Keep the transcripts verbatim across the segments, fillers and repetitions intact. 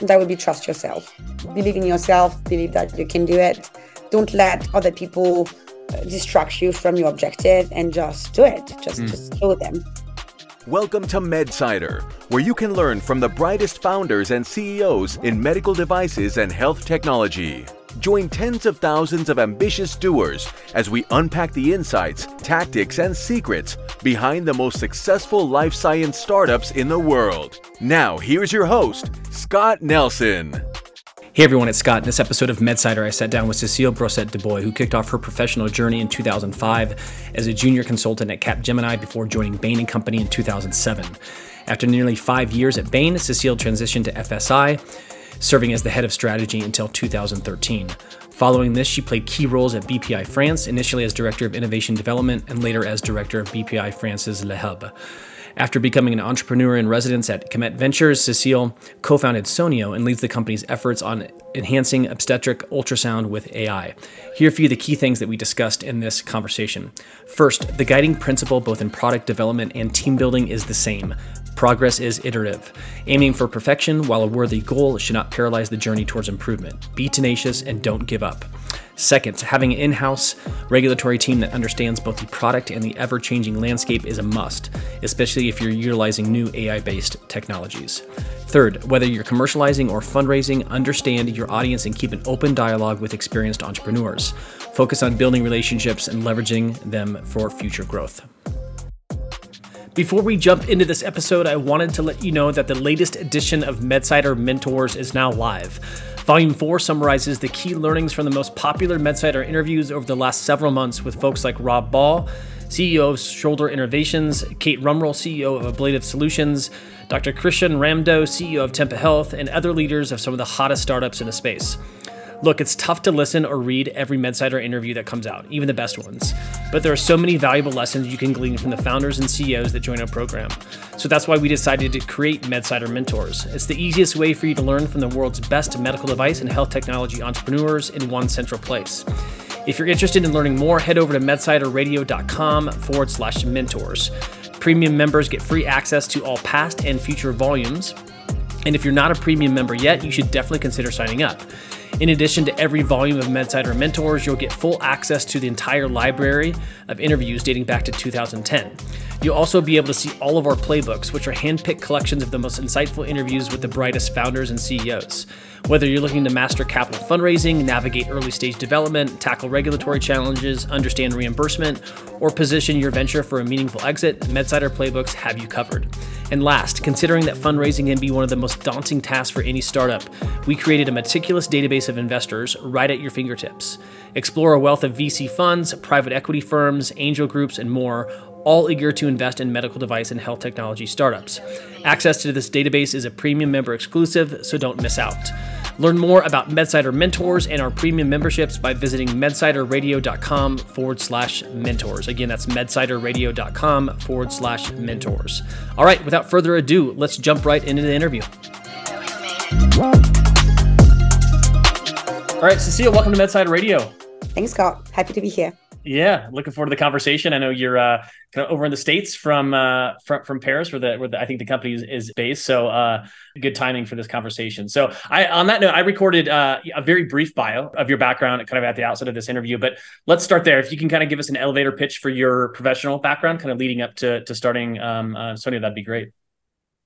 that would be trust yourself. Believe in yourself, believe that you can do it. Don't let other people distract you from your objective and just do it. Just, mm. just show them. Welcome to MedSider, where you can learn from the brightest founders and C E Os in medical devices and health technology. Join tens of thousands of ambitious doers as we unpack the insights, tactics, and secrets behind the most successful life science startups in the world. Now, here's your host, Scott Nelson. Hey everyone, it's Scott. In this episode of MedSider, I sat down with Cecile Brosset Dubois, who kicked off her professional journey in two thousand five as a junior consultant at Capgemini before joining Bain and Company in two thousand seven. After nearly five years at Bain, Cecile transitioned to F S I, serving as the head of strategy until two thousand thirteen. Following this, she played key roles at B P I France, initially as Director of Innovation Development and later as Director of B P I France's Le Hub. After becoming an entrepreneur in residence at Kamet Ventures, Cecile co-founded Sonio and leads the company's efforts on enhancing obstetric ultrasound with A I. Here are a few of the key things that we discussed in this conversation. First, the guiding principle both in product development and team building is the same. Progress is iterative. Aiming for perfection, while a worthy goal, should not paralyze the journey towards improvement. Be tenacious and don't give up. Second, having an in-house regulatory team that understands both the product and the ever-changing landscape is a must, especially if you're utilizing new A I-based technologies. Third, whether you're commercializing or fundraising, understand your audience and keep an open dialogue with experienced entrepreneurs. Focus on building relationships and leveraging them for future growth. Before we jump into this episode, I wanted to let you know that the latest edition of MedSider Mentors is now live. Volume four summarizes the key learnings from the most popular MedSider interviews over the last several months with folks like Rob Ball, C E O of Shoulder Innovations, Kate Rumrell, C E O of Ablative Solutions, Doctor Christian Ramdo, C E O of Tempa Health, and other leaders of some of the hottest startups in the space. Look, it's tough to listen or read every MedSider interview that comes out, even the best ones. But there are so many valuable lessons you can glean from the founders and C E Os that join our program. So that's why we decided to create MedSider Mentors. It's the easiest way for you to learn from the world's best medical device and health technology entrepreneurs in one central place. If you're interested in learning more, head over to medsider radio dot com forward slash mentors. Premium members get free access to all past and future volumes. And if you're not a premium member yet, you should definitely consider signing up. In addition to every volume of MedSider Mentors, you'll get full access to the entire library of interviews dating back to two thousand ten. You'll also be able to see all of our playbooks, which are hand-picked collections of the most insightful interviews with the brightest founders and C E Os. Whether you're looking to master capital fundraising, navigate early-stage development, tackle regulatory challenges, understand reimbursement, or position your venture for a meaningful exit, MedSider playbooks have you covered. And last, considering that fundraising can be one of the most daunting tasks for any startup, we created a meticulous database of investors right at your fingertips. Explore a wealth of V C funds, private equity firms, angel groups, and more, all eager to invest in medical device and health technology startups. Access to this database is a premium member exclusive, so don't miss out. Learn more about MedSider Mentors and our premium memberships by visiting medsider radio dot com forward slash mentors. Again, that's medsider radio dot com forward slash mentors. All right, without further ado, let's jump right into the interview. All right, Cecile, welcome to MedSider Radio. Thanks, Scott. Happy to be here. Yeah, looking forward to the conversation. I know you're uh, kind of over in the States from uh, from, from Paris, where the where the, I think the company is, is based. So uh, good timing for this conversation. So I, on that note, I recorded uh, a very brief bio of your background, kind of at the outset of this interview. But let's start there. If you can kind of give us an elevator pitch for your professional background, kind of leading up to to starting um, uh, Sonio, that'd be great.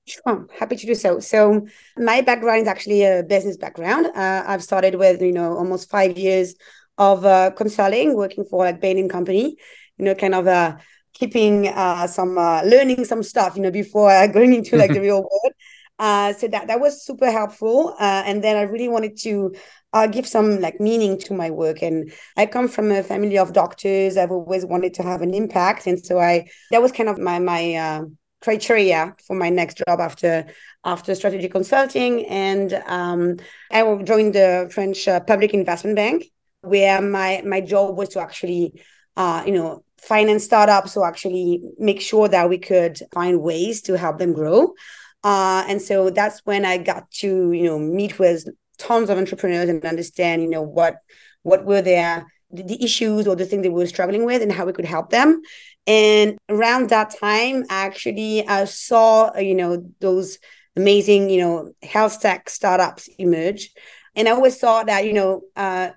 Sure, happy to do so. So my background is actually a business background. Uh, I've started with you know almost five years. of uh, consulting, working for like Bain and Company, you know, kind of uh, keeping uh, some, uh, learning some stuff, you know, before uh, going into like the real world. Uh, so that, that was super helpful. Uh, and then I really wanted to uh, give some like meaning to my work. And I come from a family of doctors. I've always wanted to have an impact. And so I, that was kind of my, my uh, criteria for my next job after after strategy consulting. And um, I joined the French uh, Public Investment Bank, where my, my job was to actually, uh, you know, finance startups, so actually make sure that we could find ways to help them grow. Uh, and so that's when I got to, you know, meet with tons of entrepreneurs and understand, you know, what what were their the, the issues or the things they were struggling with and how we could help them. And around that time, I actually uh, saw, you know, those amazing, you know, health tech startups emerge. And I always thought that, you know, uh,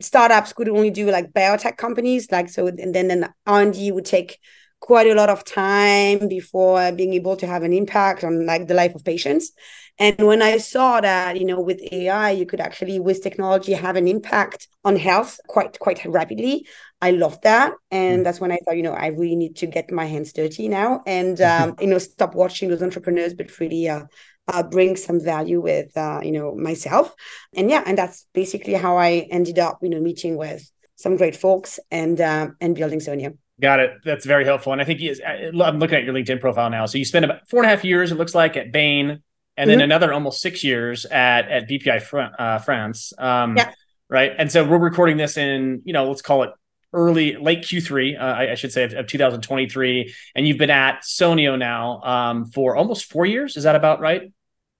startups could only do like biotech companies, like, so, and then an R and D would take quite a lot of time before being able to have an impact on like the life of patients. And when I saw that, you know, with A I, you could actually, with technology, have an impact on health quite, quite rapidly. I loved that. And that's when I thought, you know, I really need to get my hands dirty now and, um, you know, stop watching those entrepreneurs, but really uh, uh, bring some value with, uh, you know, myself. And yeah, and that's basically how I ended up, you know, meeting with some great folks and, uh, and building Sonio. Got it. That's very helpful. And I think is, I'm looking at your LinkedIn profile now. So you spent about four and a half years, it looks like, at Bain, and then mm-hmm. another almost six years at at B P I Fran- uh, France. Um, yeah. Right. And so we're recording this in, you know, let's call it early, late Q three, uh, I, I should say, of, of two thousand twenty-three. And you've been at Sonio now um, for almost four years. Is that about right?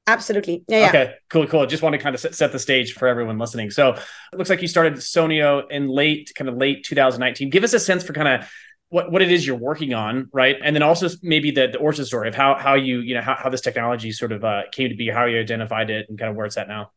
Absolutely. Yeah, okay, yeah. cool, cool. Just want to kind of set the stage for everyone listening. So it looks like you started Sonio in late, kind of late two thousand nineteen. Give us a sense for kind of what, what it is you're working on, right? And then also maybe the, the origin story of how how you, you know, how, how this technology sort of uh, came to be, how you identified it, and kind of where it's at now.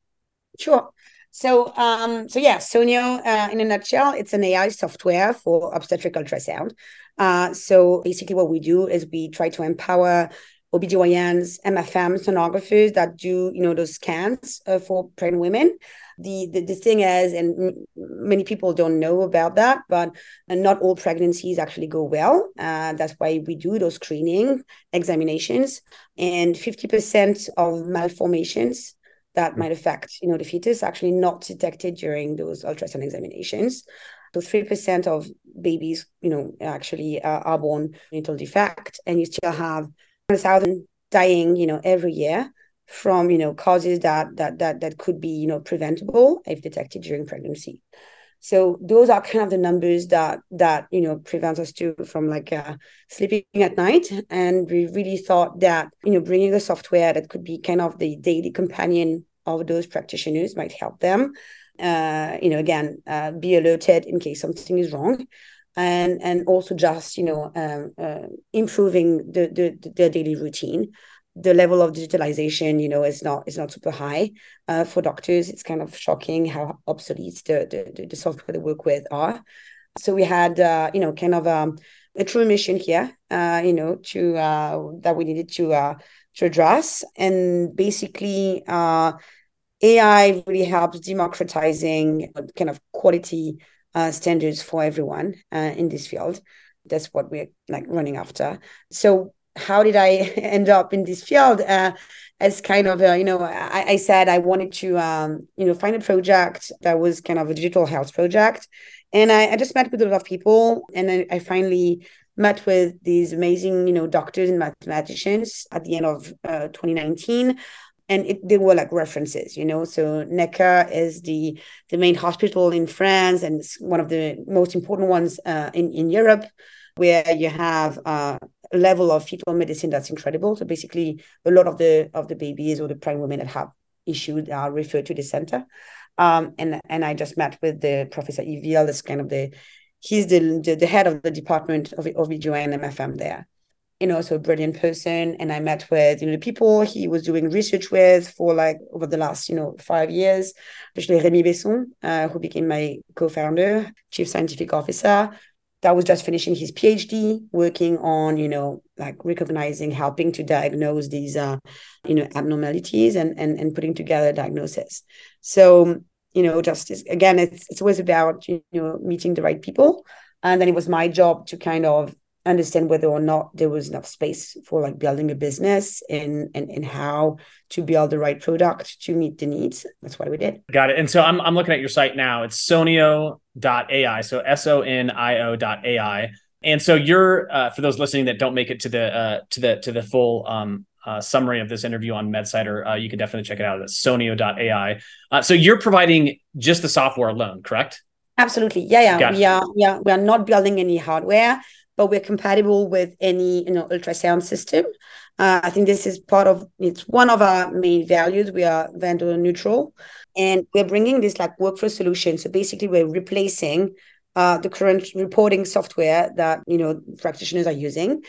Sure. So, um, so yeah, Sonio, uh, in a nutshell, it's an A I software for obstetric ultrasound. Uh, so basically what we do is we try to empower O B G Y Ns, M F Ms, sonographers that do, you know, those scans uh, for pregnant women. The, the the thing is, and many people don't know about that, but not all pregnancies actually go well. Uh, that's why we do those screening examinations, and fifty percent of malformations that might affect, you know, the fetus actually not detected during those ultrasound examinations. So three percent of babies, you know, actually uh, are born fetal defect, and you still have one thousand dying, you know, every year from, you know, causes that that that that could be, you know, preventable if detected during pregnancy. So those are kind of the numbers that that you know prevents us to from like uh, sleeping at night. And we really thought that, you know, bringing a software that could be kind of the daily companion of those practitioners might help them, uh, you know, again, uh, be alerted in case something is wrong. And and also just, you know, um, uh, improving the, the the daily routine. The level of digitalization, you know, is not is not super high uh, for doctors. It's kind of shocking how obsolete the the, the software they work with are. So we had, uh, you know, kind of um, a true mission here, uh, you know, to uh, that we needed to uh, to address. And basically, uh, A I really helps democratizing kind of quality Uh, standards for everyone uh, in this field. That's what we're like running after. So how did I end up in this field? Uh, as kind of, a, you know, I, I said I wanted to, um, you know, find a project that was kind of a digital health project. And I, I just met with a lot of people. And I, I finally met with these amazing, you know, doctors and mathematicians at the end of uh, twenty nineteen. And it, they were like references, you know, so Necker is the, the main hospital in France, and it's one of the most important ones uh, in, in Europe, where you have uh, a level of fetal medicine that's incredible. So basically, a lot of the of the babies or the pregnant women that have issues are referred to the center. Um, and, and I just met with the Professor Eviel, that's kind of the, he's the, the, the head of the department of O B G Y N and M F M there. You know, so a brilliant person. And I met with, you know, the people he was doing research with for like over the last, you know, five years, especially Rémi Besson, uh, who became my co-founder, chief scientific officer, that was just finishing his PhD, working on, you know, like recognizing, helping to diagnose these, uh, you know, abnormalities and, and, and putting together a diagnosis. So, you know, just again, it's, it's always about, you know, meeting the right people. And then it was my job to kind of understand whether or not there was enough space for like building a business and, and and how to build the right product to meet the needs. That's what we did. Got it. And so I'm I'm looking at your site now. It's sonio dot A I. So S O N I O dot A I. And so you're, uh, for those listening that don't make it to the uh, to the to the full um, uh, summary of this interview on MedSider, uh, you can definitely check it out at sonio dot A I. Uh, so you're providing just the software alone, correct? Absolutely. Yeah, yeah. Got we it. are yeah we are not building any hardware, but we're compatible with any, you know, ultrasound system. Uh, I think this is part of, it's one of our main values. We are vendor neutral, and we're bringing this like workflow solution. So basically we're replacing uh, the current reporting software that, you know, practitioners are using.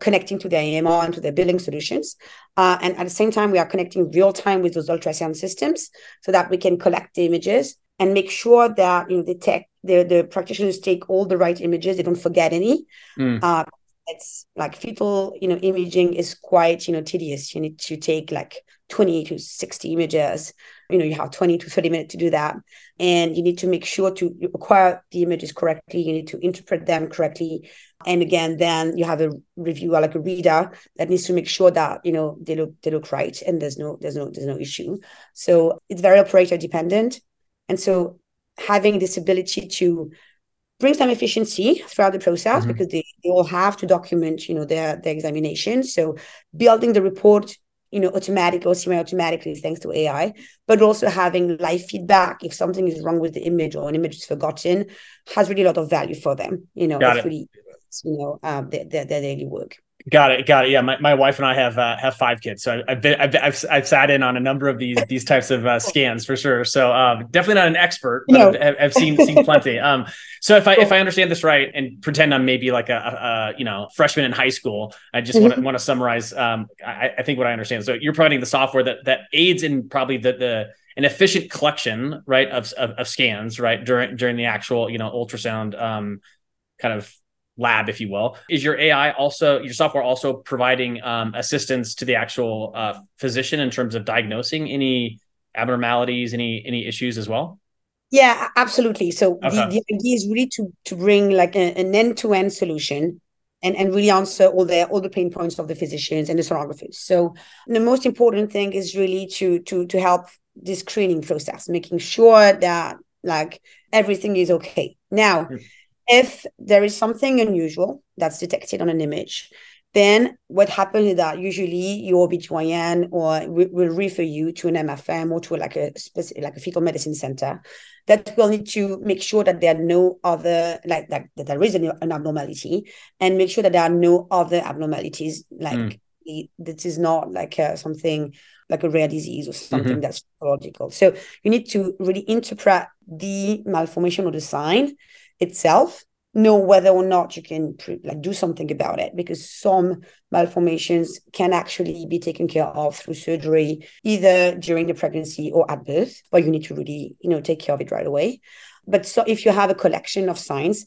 connecting to their E M R and to their billing solutions. Uh, and at the same time, we are connecting real time with those ultrasound systems so that we can collect the images and make sure that, you know, the tech, the, the practitioners take all the right images. They don't forget any. Mm. Uh, it's like fetal, you know, imaging is quite, you know, tedious. You need to take like twenty to sixty images. You know, you have twenty to thirty minutes to do that. And you need to make sure to acquire the images correctly. You need to interpret them correctly. And again, then you have a reviewer, like a reader, that needs to make sure that, you know, they look, they look right. And there's no, there's no, there's no issue. So it's very operator dependent. And so having this ability to bring some efficiency throughout the process, mm-hmm. because they, they all have to document, you know, their, their examinations. So building the report, you know, automatic or semi-automatically thanks to A I, but also having live feedback if something is wrong with the image or an image is forgotten has really a lot of value for them. You know, it's really, you know, um, their, their, their daily work. Got it. Got it. Yeah. My, my wife and I have, uh, have five kids. So I've been, I've, I've, I've sat in on a number of these, these types of uh, scans for sure. So um, definitely not an expert, but no. I've, I've seen, seen plenty. Um, so if I, if I understand this right and pretend I'm maybe like a, a you know, freshman in high school, I just mm-hmm. want to, want to summarize. Um, I, I think what I understand. So you're providing the software that, that aids in probably the, the, an efficient collection, right. Of, of, of scans, right. During, during the actual, you know, ultrasound um, kind of lab, if you will. Is your A I also, your software also providing um, assistance to the actual uh, physician in terms of diagnosing any abnormalities, any any issues as well? Yeah, absolutely. So okay. the, the idea is really to to bring like a, an end-to-end solution and, and really answer all the all the pain points of the physicians and the sonographers. So the most important thing is really to to to help the screening process, making sure that like everything is okay. Now, mm-hmm. if there is something unusual that's detected on an image, then what happens is that usually your O B G Y N or w- will refer you to an M F M or to like a specific, like a fetal medicine center that will need to make sure that there are no other, like that, that there is an, an abnormality, and make sure that there are no other abnormalities. Like mm. this is not like a, something like a rare disease or something mm-hmm. that's pathological. So you need to really interpret the malformation or the sign itself, know whether or not you can like do something about it, because some malformations can actually be taken care of through surgery, either during the pregnancy or at birth, but you need to really, you know, take care of it right away. But so if you have a collection of signs,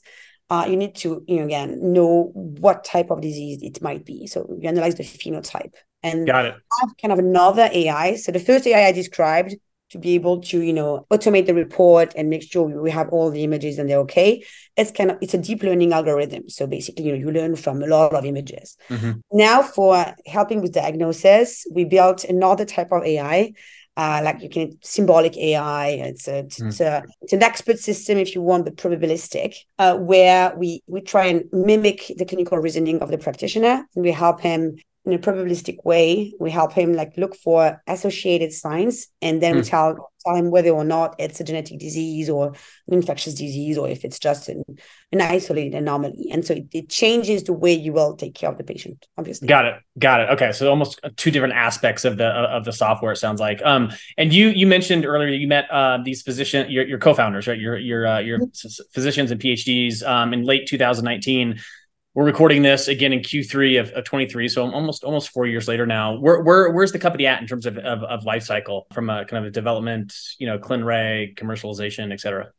uh, you need to, you know, again, know what type of disease it might be. So you analyze the phenotype. And Got it. I have kind of another A I. So the first A I I described, to be able to, you know, automate the report and make sure we have all the images and they're okay. It's kind of, it's a deep learning algorithm. So basically, you know, you learn from a lot of images. Mm-hmm. Now for helping with diagnosis, we built another type of A I, uh, like you can, symbolic A I. It's a, it's, mm. a, it's an expert system, if you want, but probabilistic, uh, where we, we try and mimic the clinical reasoning of the practitioner, and we help him in a probabilistic way. We help him like look for associated signs, and then mm. we tell, tell him whether or not it's a genetic disease or an infectious disease, or if it's just an, an isolated anomaly. And so it, it changes the way you will take care of the patient, obviously. Got it. Got it. Okay. So almost two different aspects of the, of the software, it sounds like. Um, and you, you mentioned earlier, you met uh, these physician, your, your co-founders, right? Your, your, uh, your mm-hmm. physicians and PhDs um, in late two thousand nineteen. We're recording this again in Q three of, of twenty-three, so almost almost four years later now. Where, where where's the company at in terms of, of of life cycle from a kind of a development, you know, ClinRay, commercialization, et cetera?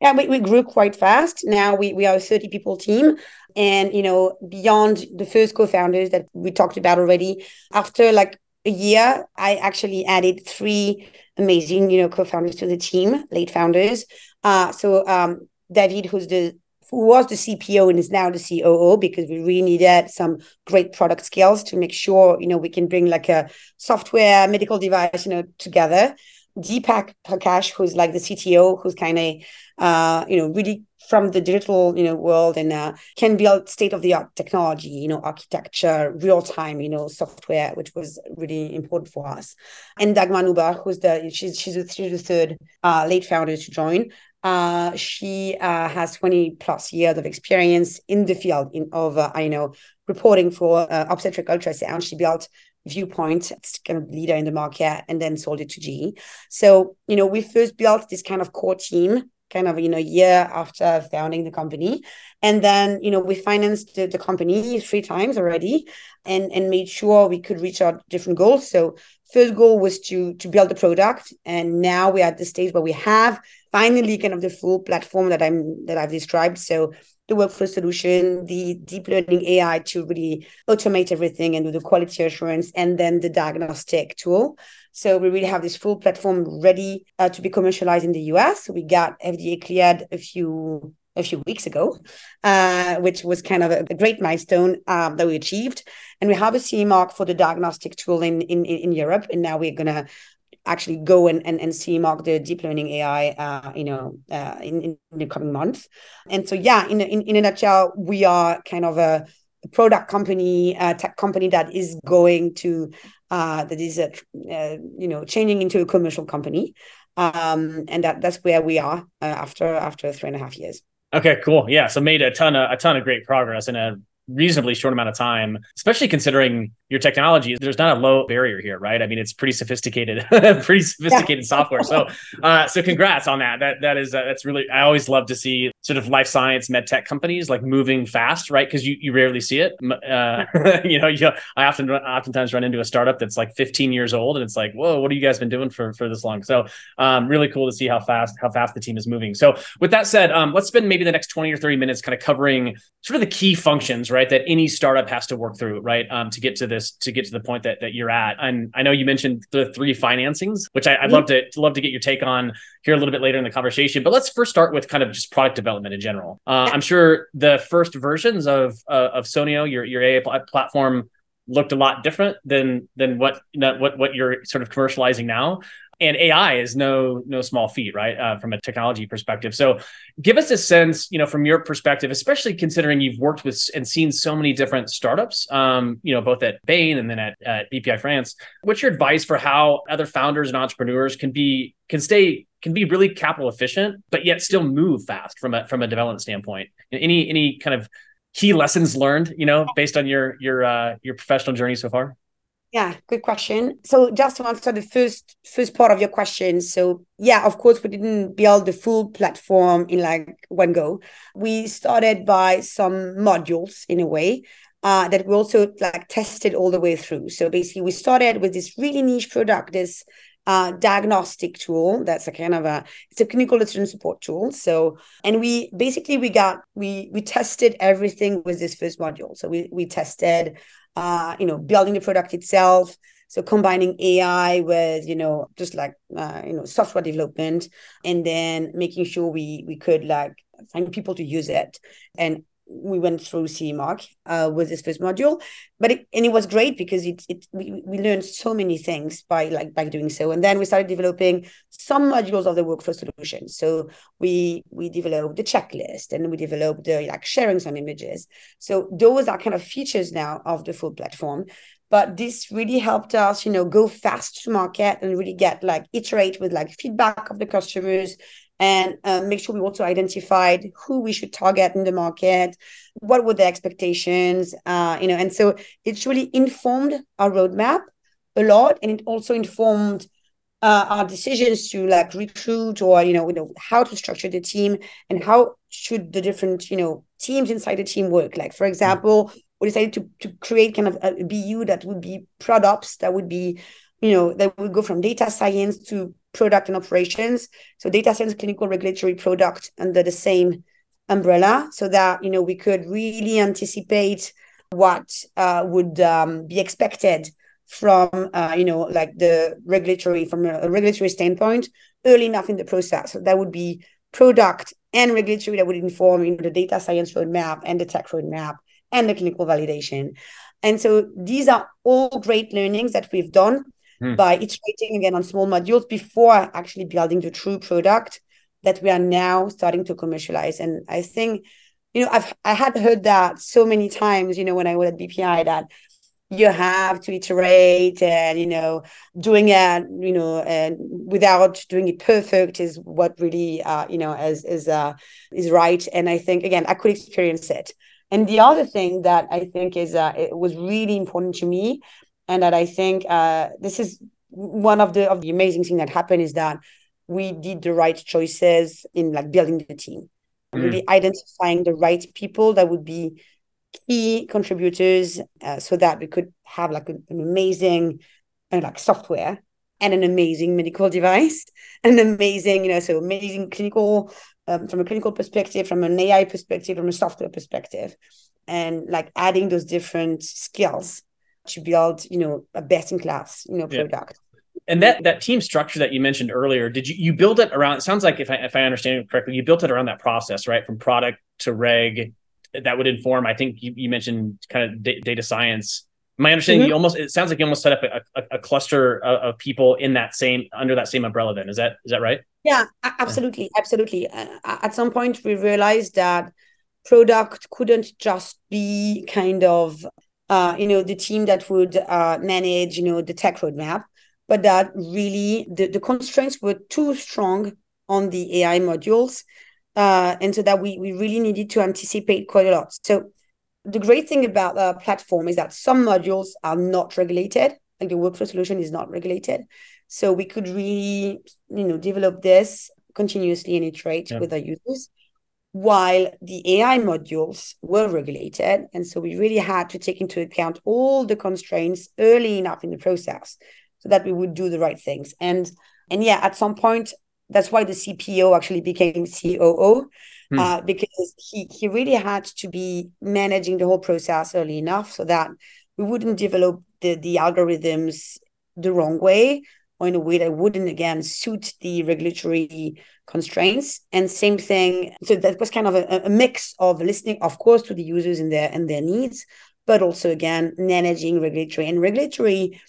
Yeah, we, we grew quite fast. Now we we are a thirty people team, and you know, beyond the first co-founders that we talked about already, after like a year, I actually added three amazing, you know, co-founders to the team, late founders. Uh, so um, David, who's the who was the C P O and is now the C O O, because we really needed some great product skills to make sure, you know, we can bring like a software, medical device, you know, together. Deepak Prakash, who's like the C T O, who's kind of, uh, you know, really from the digital, you know, world, and uh, can build state-of-the-art technology, you know, architecture, real-time, you know, software, which was really important for us. And Dagmar Nuba, who's the, she's, she's the third uh, late founder to join. Uh, she uh, has twenty plus years of experience in the field in, of, uh, you know, reporting for uh, obstetric ultrasound. She built Viewpoint, it's kind of leader in the market, and then sold it to G E. So, you know, we first built this kind of core team kind of, you know, year after founding the company. And then, you know, we financed the, the company three times already and, and made sure we could reach our different goals. So first goal was to, to build the product. And now we're at the stage where we have finally kind of the full platform that I'm, that I've described. So the workflow solution, the deep learning A I to really automate everything and do the quality assurance, and then the diagnostic tool. So we really have this full platform ready uh, to be commercialized in the U S. We got F D A cleared a few a few weeks ago, uh, which was kind of a great milestone um, that we achieved. And we have a C E mark for the diagnostic tool in, in, in Europe. And now we're going to actually go and, and, and see mark the deep learning A I, uh, you know, uh, in, in the coming months. And so, yeah, in, in, in a nutshell, we are kind of a product company, a tech company that is going to, uh, that is, a, uh, you know, changing into a commercial company. Um, and that, that's where we are uh, after after three and a half years. Okay, cool. Yeah, so made a ton of, a ton of great progress in a reasonably short amount of time, especially considering your technology. There's not a low barrier here, right? I mean, it's pretty sophisticated, pretty sophisticated yeah. software. So, uh, so congrats on that. That that is uh, that's really. I always love to see sort of life science med tech companies like moving fast, right? Because you, you rarely see it. Uh, you know, you, I often oftentimes run into a startup that's like fifteen years old, and it's like, whoa, what have you guys been doing for for this long? So, um, really cool to see how fast how fast the team is moving. So, with that said, um, let's spend maybe the next twenty or thirty minutes kind of covering sort of the key functions, right? Right, that any startup has to work through, right, um, to get to this, to get to the point that that you're at. And I know you mentioned the three financings, which I, I'd mm-hmm. love to love to get your take on here a little bit later in the conversation. But let's first start with kind of just product development in general. Uh, I'm sure the first versions of uh, of Sonio, your your A I pl- platform, looked a lot different than than what what what you're sort of commercializing now. And A I is no no small feat, right, uh, from a technology perspective. So give us a sense, you know, from your perspective, especially considering you've worked with and seen so many different startups, um, you know, both at Bain and then at, at B P I France. What's your advice for how other founders and entrepreneurs can be can stay can be really capital efficient, but yet still move fast from a from a development standpoint? Any any kind of key lessons learned, you know, based on your your uh, your professional journey so far? Yeah, good question. So just to answer the first first part of your question. So yeah, of course, we didn't build the full platform in like one go. We started by some modules in a way uh, that we also like tested all the way through. So basically, we started with this really niche product, this Uh, diagnostic tool that's a kind of a it's a clinical decision support tool. So and we basically we got we we tested everything with this first module. So we we tested uh you know building the product itself. So combining A I with you know just like uh, you know software development, and then making sure we we could like find people to use it. And we went through C E mark uh, with this first module, but it, and it was great because it it we, we learned so many things by like by doing so. And then we started developing some modules of the workflow solution. So we we developed the checklist and we developed the like sharing some images. So those are kind of features now of the full platform. But this really helped us, you know, go fast to market and really get like iterate with like feedback of the customers. And uh, make sure we also identified who we should target in the market, what were the expectations, uh, you know, and so it's really informed our roadmap a lot, and it also informed uh, our decisions to like recruit or you know, you know how to structure the team and how should the different you know teams inside the team work. Like for example, we decided to to create kind of a B U that would be products that would be you know that would go from data science to product and operations. So data science, clinical, regulatory, product under the same umbrella, so that you know we could really anticipate what uh, would um, be expected from uh, you know like the regulatory from a regulatory standpoint early enough in the process. So that would be product and regulatory that would inform you know, the data science roadmap and the tech roadmap and the clinical validation. And so these are all great learnings that we've done by iterating again on small modules before actually building the true product that we are now starting to commercialize. And I think, you know, I've I had heard that so many times, you know, when I was at B P I, that you have to iterate and, you know, doing it, you know, and without doing it perfect is what really, uh, you know, is, is, uh, is right. And I think, again, I could experience it. And the other thing that I think is uh, it was really important to me, and that I think uh, this is one of the of the amazing things that happened, is that we did the right choices in like building the team, mm. really identifying the right people that would be key contributors, uh, so that we could have like an amazing uh, like software and an amazing medical device, and amazing, you know, so amazing clinical, um, from a clinical perspective, from an A I perspective, from a software perspective, and like adding those different skills to build, you know, a best-in-class, you know, product. Yeah. And that that team structure that you mentioned earlier, did you, you build it around, it sounds like, if I, if I understand it correctly, you built it around that process, right? From product to reg, that would inform, I think you, you mentioned kind of d- data science. My understanding, mm-hmm. you almost, it sounds like you almost set up a, a, a cluster of, of people in that same, under that same umbrella then. Is that, is that right? Yeah, absolutely. Absolutely. Uh, at some point we realized that product couldn't just be kind of, uh, you know, the team that would uh, manage, you know, the tech roadmap, but that really the, the constraints were too strong on the A I modules. Uh, and so that we, we really needed to anticipate quite a lot. So the great thing about the platform is that some modules are not regulated, like the workflow solution is not regulated. So we could really, you know, develop this continuously and iterate yeah. with our users, while the A I modules were regulated. And so we really had to take into account all the constraints early enough in the process so that we would do the right things. And, and yeah, at some point, that's why the C P O actually became C O O. Hmm. Uh, because he, he really had to be managing the whole process early enough so that we wouldn't develop the, the algorithms the wrong way, or in a way that wouldn't, again, suit the regulatory constraints. And same thing. So that was kind of a, a mix of listening, of course, to the users and their and their needs, but also, again, managing regulatory. And regulatory,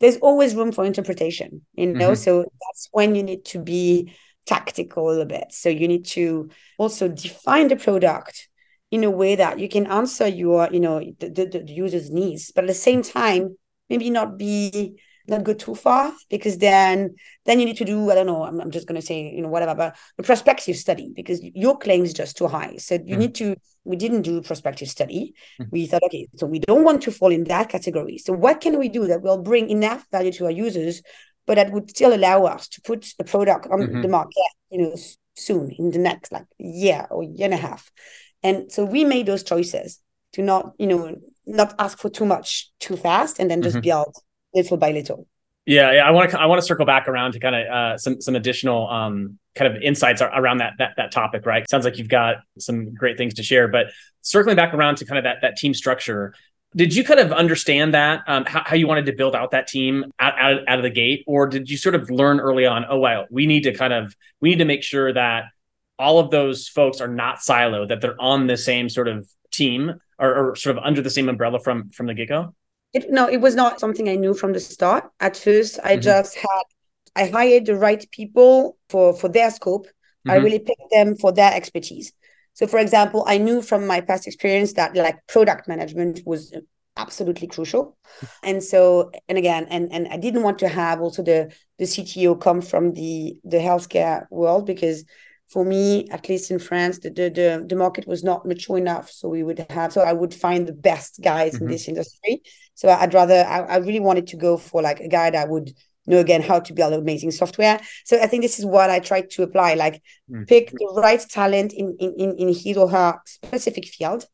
there's always room for interpretation, you know, mm-hmm. so that's when you need to be tactical a little bit. So you need to also define the product in a way that you can answer your, you know, the, the, the user's needs, but at the same time, maybe not be, not go too far, because then, then you need to do, I don't know, I'm, I'm just going to say, you know, whatever, but a prospective study, because your claim is just too high. So you mm-hmm. need to, we didn't do a prospective study. Mm-hmm. We thought, okay, so we don't want to fall in that category. So what can we do that will bring enough value to our users, but that would still allow us to put a product on mm-hmm. the market, you know, soon, in the next like year or year and a half. And so we made those choices to not, you know, not ask for too much too fast, and then just mm-hmm. build little by little. Yeah, yeah. I want to, I want to circle back around to kind of uh, some, some additional um, kind of insights around that, that, that topic, right? Sounds like you've got some great things to share, but circling back around to kind of that, that team structure, did you kind of understand that, um, how, how you wanted to build out that team out, out, out of the gate? Or did you sort of learn early on, oh, wow, we need to kind of, we need to make sure that all of those folks are not siloed, that they're on the same sort of team, or, or sort of under the same umbrella from, from the get-go? It, no, it was not something I knew from the start. At first, I mm-hmm. just had, I hired the right people for, for their scope. Mm-hmm. I really picked them for their expertise. So, for example, I knew from my past experience that like product management was absolutely crucial. And so, and again, and, and I didn't want to have also the, the C T O come from the, the healthcare world, because for me, at least in France, the, the, the, the market was not mature enough. So we would have, so I would find the best guys mm-hmm. in this industry. So I'd rather, I, I really wanted to go for like a guy that would know again how to build amazing software. So I think this is what I tried to apply, like mm. pick the right talent in, in, in his or her specific field.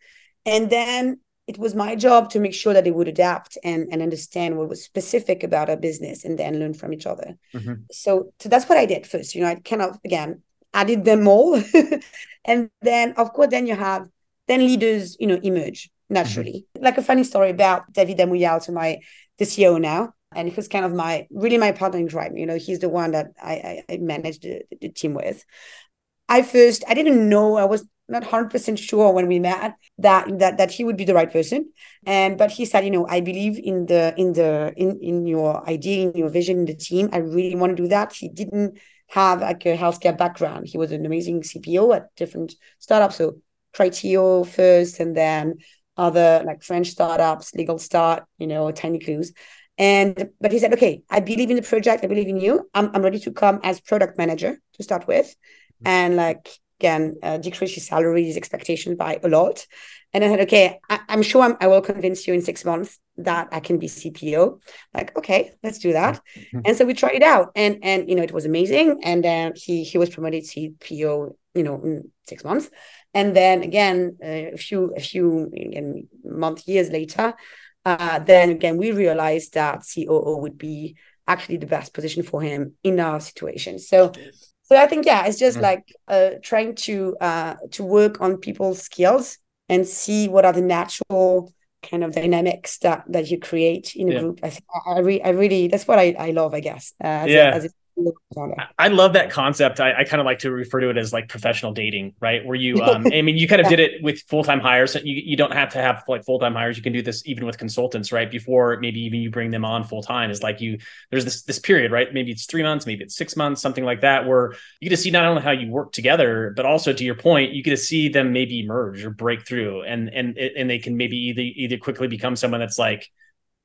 And then it was my job to make sure that they would adapt and, and understand what was specific about our business, and then learn from each other. Mm-hmm. So, so that's what I did first. You know, I kind of, again, added them all. And then, of course, then you have, then leaders, you know, emerge naturally. Mm-hmm. Like a funny story about David Amuyal, to my, the C E O now. And he was kind of my, really my partner in crime. You know, he's the one that I, I, I managed the, the team with. I first, I didn't know, I was not one hundred percent sure when we met that, that, that he would be the right person. And, but he said, you know, I believe in the, in the, in, in your idea, in your vision, in the team. I really want to do that. He didn't have like a healthcare background. He was an amazing C P O at different startups. So Criteo first, and then other like French startups, Legal Start, you know, Tiny Clues. And, but he said, okay, I believe in the project. I believe in you. I'm I'm ready to come as product manager to start with. Mm-hmm. And like, again, uh, decrease his salary, his expectations by a lot. And I said, okay, I, I'm sure I'm, I will convince you in six months that I can be C P O. Like, okay, let's do that. Mm-hmm. And so we tried it out, and and you know, it was amazing. And then uh, he he was promoted C P O, you know, in six months. And then again, uh, a few a few again, month years later, uh, then again we realized that C O O would be actually the best position for him in our situation. So. So I think, yeah, it's just mm. like uh, trying to uh, to work on people's skills and see what are the natural kind of dynamics that, that you create in a yeah. group. I think I, re- I really, that's what I, I love, I guess. Uh, as yeah. A, as a- I love that concept. I, I kind of like to refer to it as like professional dating, right? Where you, um, I mean, you kind of yeah. did it with full-time hires. So you, you don't have to have like full-time hires. You can do this even with consultants, right? Before maybe even you bring them on full-time, is like you, there's this, this period, right? Maybe it's three months, maybe it's six months, something like that, where you get to see not only how you work together, but also to your point, you get to see them maybe merge or break through, and, and, and they can maybe either, either quickly become someone that's like,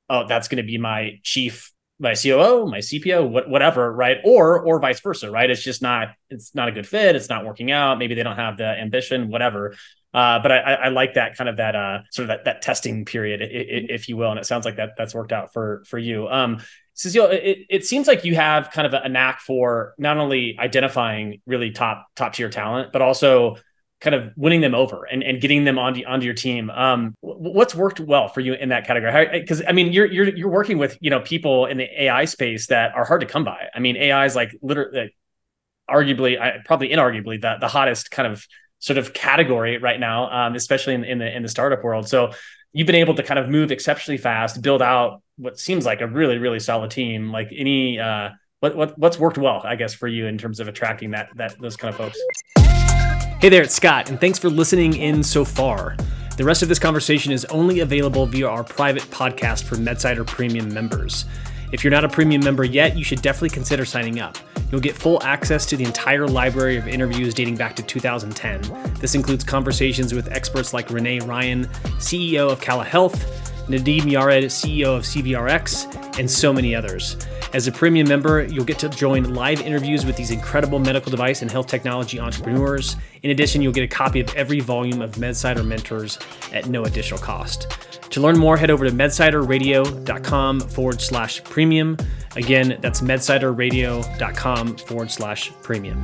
oh, that's going to be my chief, my C O O, my C P O, what, whatever, right? Or, or vice versa, right? It's just not, it's not a good fit. It's not working out. Maybe they don't have the ambition, whatever. Uh, but I, I like that kind of that uh, sort of that, that testing period, if you will. And it sounds like that that's worked out for, for you. Um, Cecile, it, it seems like you have kind of a knack for not only identifying really top, top tier talent, but also kind of winning them over and, and getting them onto, onto your team. Um, what's worked well for you in that category? Because I mean, you're you're you're working with, you know, people in the A I space that are hard to come by. I mean, A I is like literally, like, arguably, I, probably inarguably, the the hottest kind of sort of category right now, um, especially in, in the in the startup world. So you've been able to kind of move exceptionally fast, build out what seems like a really really solid team. Like any uh, what what what's worked well, I guess, for you in terms of attracting that that those kind of folks. Hey there, it's Scott, and thanks for listening in so far. The rest of this conversation is only available via our private podcast for MedSider Premium members. If you're not a Premium member yet, you should definitely consider signing up. You'll get full access to the entire library of interviews dating back to two thousand ten. This includes conversations with experts like Renee Ryan, C E O of Cala Health, Nadeem Yared, C E O of C V R X, and so many others. As a Premium member, you'll get to join live interviews with these incredible medical device and health technology entrepreneurs. In addition, you'll get a copy of every volume of MedSider Mentors at no additional cost. To learn more, head over to medsider radio dot com forward slash premium. Again, that's medsider radio dot com forward slash premium.